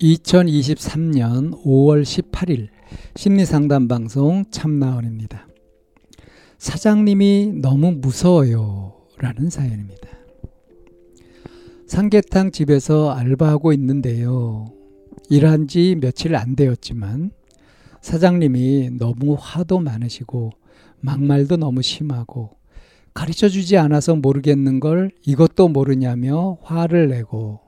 2023년 5월 18일 심리상담방송 참나원입니다. 사장님이 너무 무서워요 라는 사연입니다. 삼계탕 집에서 알바하고 있는데요. 일한 지 며칠 안 되었지만 사장님이 너무 화도 많으시고 막말도 너무 심하고 가르쳐주지 않아서 모르겠는 걸 이것도 모르냐며 화를 내고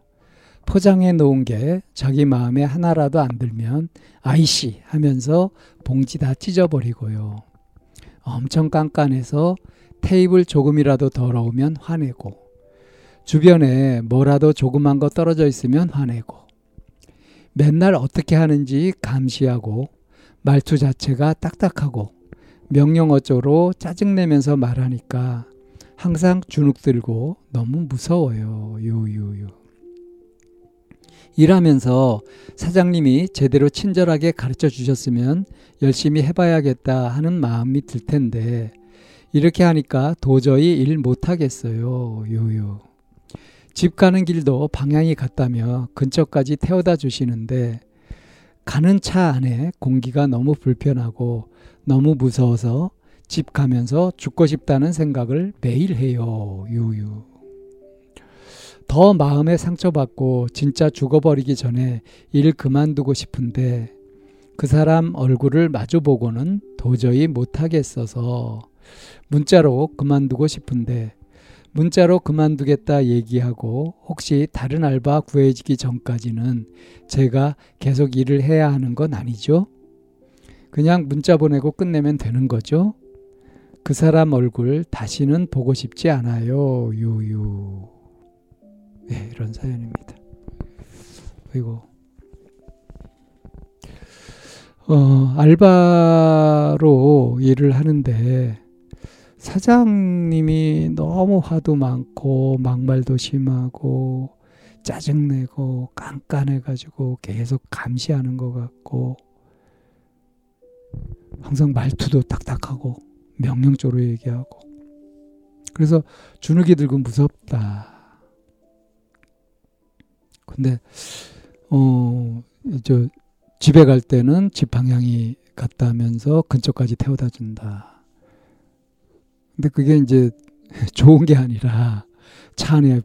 포장해 놓은 게 자기 마음에 하나라도 안 들면 아이씨 하면서 봉지 다 찢어버리고요. 엄청 깐깐해서 테이블 조금이라도 더러우면 화내고 주변에 뭐라도 조그만 거 떨어져 있으면 화내고 맨날 어떻게 하는지 감시하고 말투 자체가 딱딱하고 명령어조로 짜증내면서 말하니까 항상 주눅 들고 너무 무서워요. 일하면서 사장님이 제대로 친절하게 가르쳐 주셨으면 열심히 해봐야겠다 하는 마음이 들 텐데 이렇게 하니까 도저히 일 못하겠어요. 집 가는 길도 방향이 같다며 근처까지 태워다 주시는데 가는 차 안에 공기가 너무 불편하고 너무 무서워서 집 가면서 죽고 싶다는 생각을 매일 해요. 더 마음에 상처받고 진짜 죽어버리기 전에 일 그만두고 싶은데 그 사람 얼굴을 마주보고는 도저히 못하겠어서 문자로 그만두고 싶은데 문자로 그만두겠다 얘기하고 혹시 다른 알바 구해지기 전까지는 제가 계속 일을 해야 하는 건 아니죠? 그냥 문자 보내고 끝내면 되는 거죠? 그 사람 얼굴 다시는 보고 싶지 않아요. 네, 이런 사연입니다. 그리고 알바로 일을 하는데 사장님이 너무 화도 많고 막말도 심하고 짜증내고 깐깐해가지고 계속 감시하는 것 같고 항상 말투도 딱딱하고 명령조로 얘기하고 그래서 주눅이 들고 무섭다. 근데 집에 갈 때는 집 방향이 같다면서 근처까지 태워다 준다. 근데 그게 이제 좋은 게 아니라 차 안에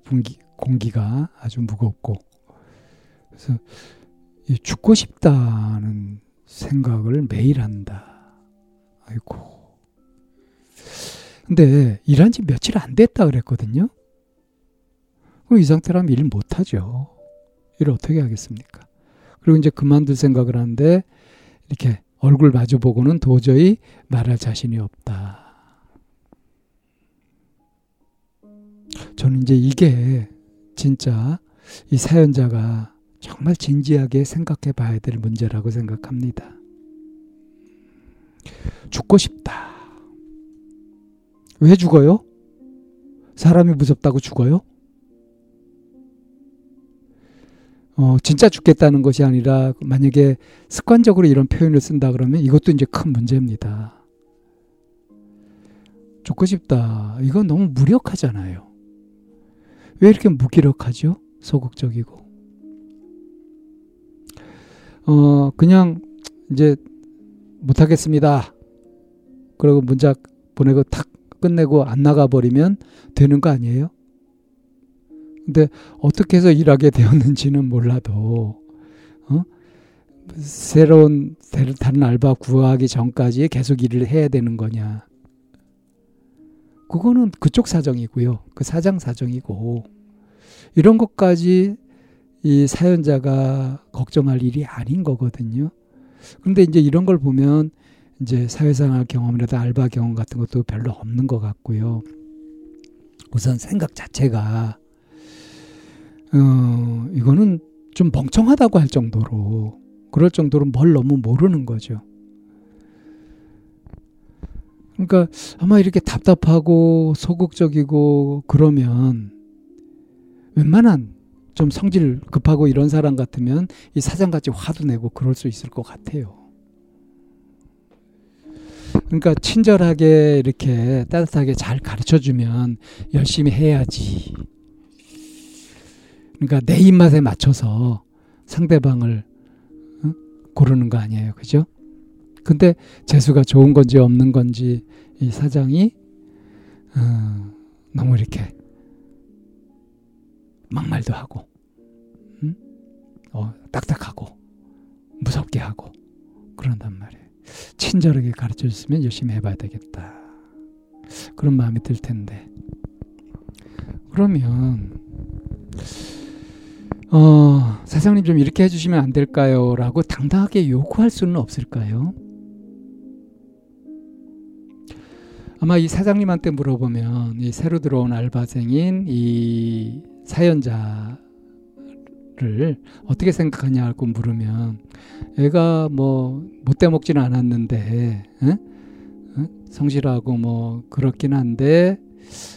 공기가 아주 무겁고 그래서 죽고 싶다는 생각을 매일 한다. 아이고. 근데 일한 지 며칠 안 됐다 그랬거든요. 그럼 이 상태라면 일 못하죠. 일을 어떻게 하겠습니까? 그리고 이제 그만둘 생각을 하는데 이렇게 얼굴 마주보고는 도저히 말할 자신이 없다. 저는 이제 이게 진짜 이 사연자가 정말 진지하게 생각해 봐야 될 문제라고 생각합니다. 죽고 싶다. 왜 죽어요? 사람이 무섭다고 죽어요? 진짜 죽겠다는 것이 아니라 만약에 습관적으로 이런 표현을 쓴다 그러면 이것도 이제 큰 문제입니다. 죽고 싶다. 이건 너무 무력하잖아요. 왜 이렇게 무기력하죠? 소극적이고. 그냥 이제 못하겠습니다. 그러고 문자 보내고 탁 끝내고 안 나가버리면 되는 거 아니에요? 근데 어떻게 해서 일하게 되었는지는 몰라도 새로운 다른 알바 구하기 전까지 계속 일을 해야 되는 거냐. 그거는 그쪽 사정이고요. 그 사장 사정이고 이런 것까지 이 사연자가 걱정할 일이 아닌 거거든요. 그런데 이제 이런 걸 보면 이제 사회생활 경험이라든가 알바 경험 같은 것도 별로 없는 것 같고요. 우선 생각 자체가 이거는 좀 멍청하다고 할 정도로, 그럴 정도로 뭘 너무 모르는 거죠. 그러니까 아마 이렇게 답답하고 소극적이고 그러면 웬만한 좀 성질 급하고 이런 사람 같으면 이 사장같이 화도 내고 그럴 수 있을 것 같아요. 그러니까 친절하게 이렇게 따뜻하게 잘 가르쳐주면 열심히 해야지. 그러니까 내 입맛에 맞춰서 상대방을 고르는 거 아니에요, 그죠? 근데 재수가 좋은 건지 없는 건지 이 사장이 너무 이렇게 막말도 하고, 딱딱하고 무섭게 하고 그런단 말이에요. 친절하게 가르쳐줬으면 열심히 해봐야 되겠다, 그런 마음이 들 텐데, 그러면 사장님 좀 이렇게 해주시면 안 될까요? 라고 당당하게 요구할 수는 없을까요? 아마 이 사장님한테 물어보면 이 새로 들어온 알바생인 이 사연자를 어떻게 생각하냐고 물으면 애가 뭐 못돼먹지는 않았는데 성실하고 뭐 그렇긴 한데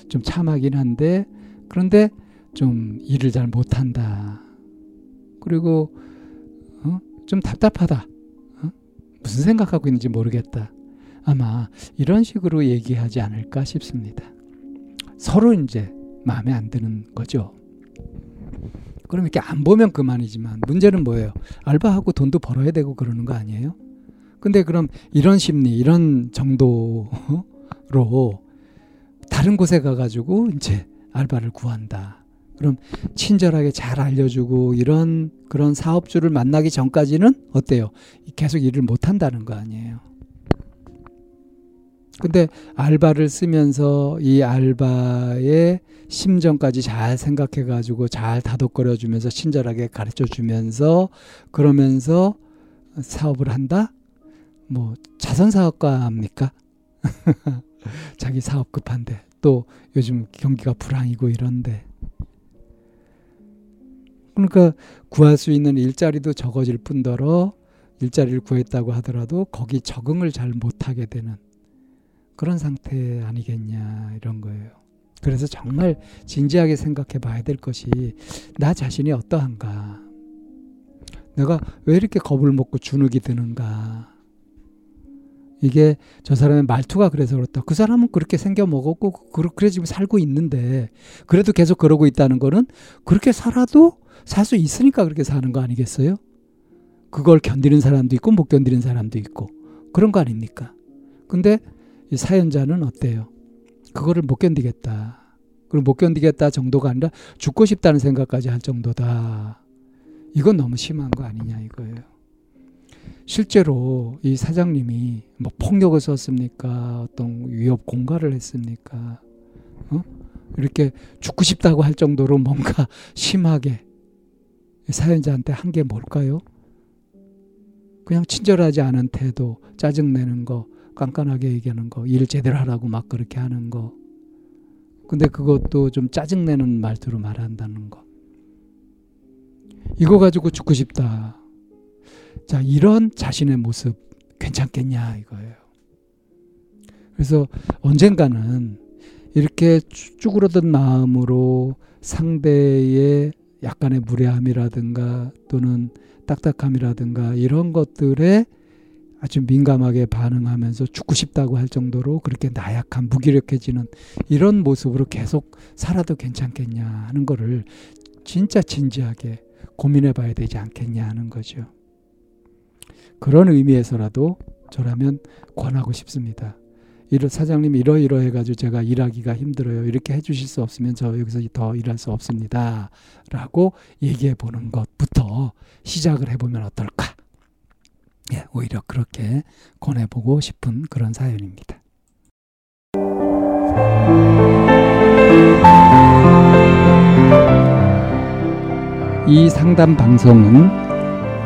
좀 참하긴 한데 그런데 좀 일을 잘 못한다. 그리고 좀 답답하다. 무슨 생각하고 있는지 모르겠다. 아마 이런 식으로 얘기하지 않을까 싶습니다. 서로 이제 마음에 안 드는 거죠. 그럼 이렇게 안 보면 그만이지만 문제는 뭐예요? 알바하고 돈도 벌어야 되고 그러는 거 아니에요? 근데 그럼 이런 심리, 이런 정도로 다른 곳에 가가지고 이제 알바를 구한다. 그럼 친절하게 잘 알려주고 이런 그런 사업주를 만나기 전까지는 어때요? 계속 일을 못한다는 거 아니에요. 근데 알바를 쓰면서 이 알바의 심정까지 잘 생각해가지고 잘 다독거려주면서 친절하게 가르쳐주면서 그러면서 사업을 한다? 뭐 자선사업가입니까? 자기 사업 급한데 또 요즘 경기가 불황이고 이런데, 그러니까 구할 수 있는 일자리도 적어질 뿐더러 일자리를 구했다고 하더라도 거기 적응을 잘 못하게 되는 그런 상태 아니겠냐, 이런 거예요. 그래서 정말 진지하게 생각해 봐야 될 것이 나 자신이 어떠한가, 내가 왜 이렇게 겁을 먹고 주눅이 드는가, 이게 저 사람의 말투가 그래서 그렇다, 그 사람은 그렇게 생겨 먹었고 그래 지금 살고 있는데 그래도 계속 그러고 있다는 거는 그렇게 살아도 살 수 있으니까 그렇게 사는 거 아니겠어요? 그걸 견디는 사람도 있고 못 견디는 사람도 있고 그런 거 아닙니까? 근데 이 사연자는 어때요? 그거를 못 견디겠다, 그리고 못 견디겠다 정도가 아니라 죽고 싶다는 생각까지 할 정도다. 이건 너무 심한 거 아니냐 이거예요. 실제로 이 사장님이 뭐 폭력을 썼습니까? 어떤 위협 공갈을 했습니까? 이렇게 죽고 싶다고 할 정도로 뭔가 심하게 사연자한테 한 게 뭘까요? 그냥 친절하지 않은 태도, 짜증내는 거, 깐깐하게 얘기하는 거, 일 제대로 하라고 막 그렇게 하는 거, 근데 그것도 좀 짜증내는 말투로 말한다는 거, 이거 가지고 죽고 싶다. 자, 이런 자신의 모습 괜찮겠냐 이거예요. 그래서 언젠가는 이렇게 쭈그러든 마음으로 상대의 약간의 무례함이라든가 또는 딱딱함이라든가 이런 것들에 아주 민감하게 반응하면서 죽고 싶다고 할 정도로 그렇게 나약한, 무기력해지는 이런 모습으로 계속 살아도 괜찮겠냐 하는 거를 진짜 진지하게 고민해 봐야 되지 않겠냐 하는 거죠. 그런 의미에서라도 저라면 권하고 싶습니다. 사장님 이러이러해가지고 제가 일하기가 힘들어요. 이렇게 해주실 수 없으면 저 여기서 더 일할 수 없습니다. 라고 얘기해 보는 것부터 시작을 해보면 어떨까? 예, 오히려 그렇게 권해보고 싶은 그런 사연입니다. 이 상담 방송은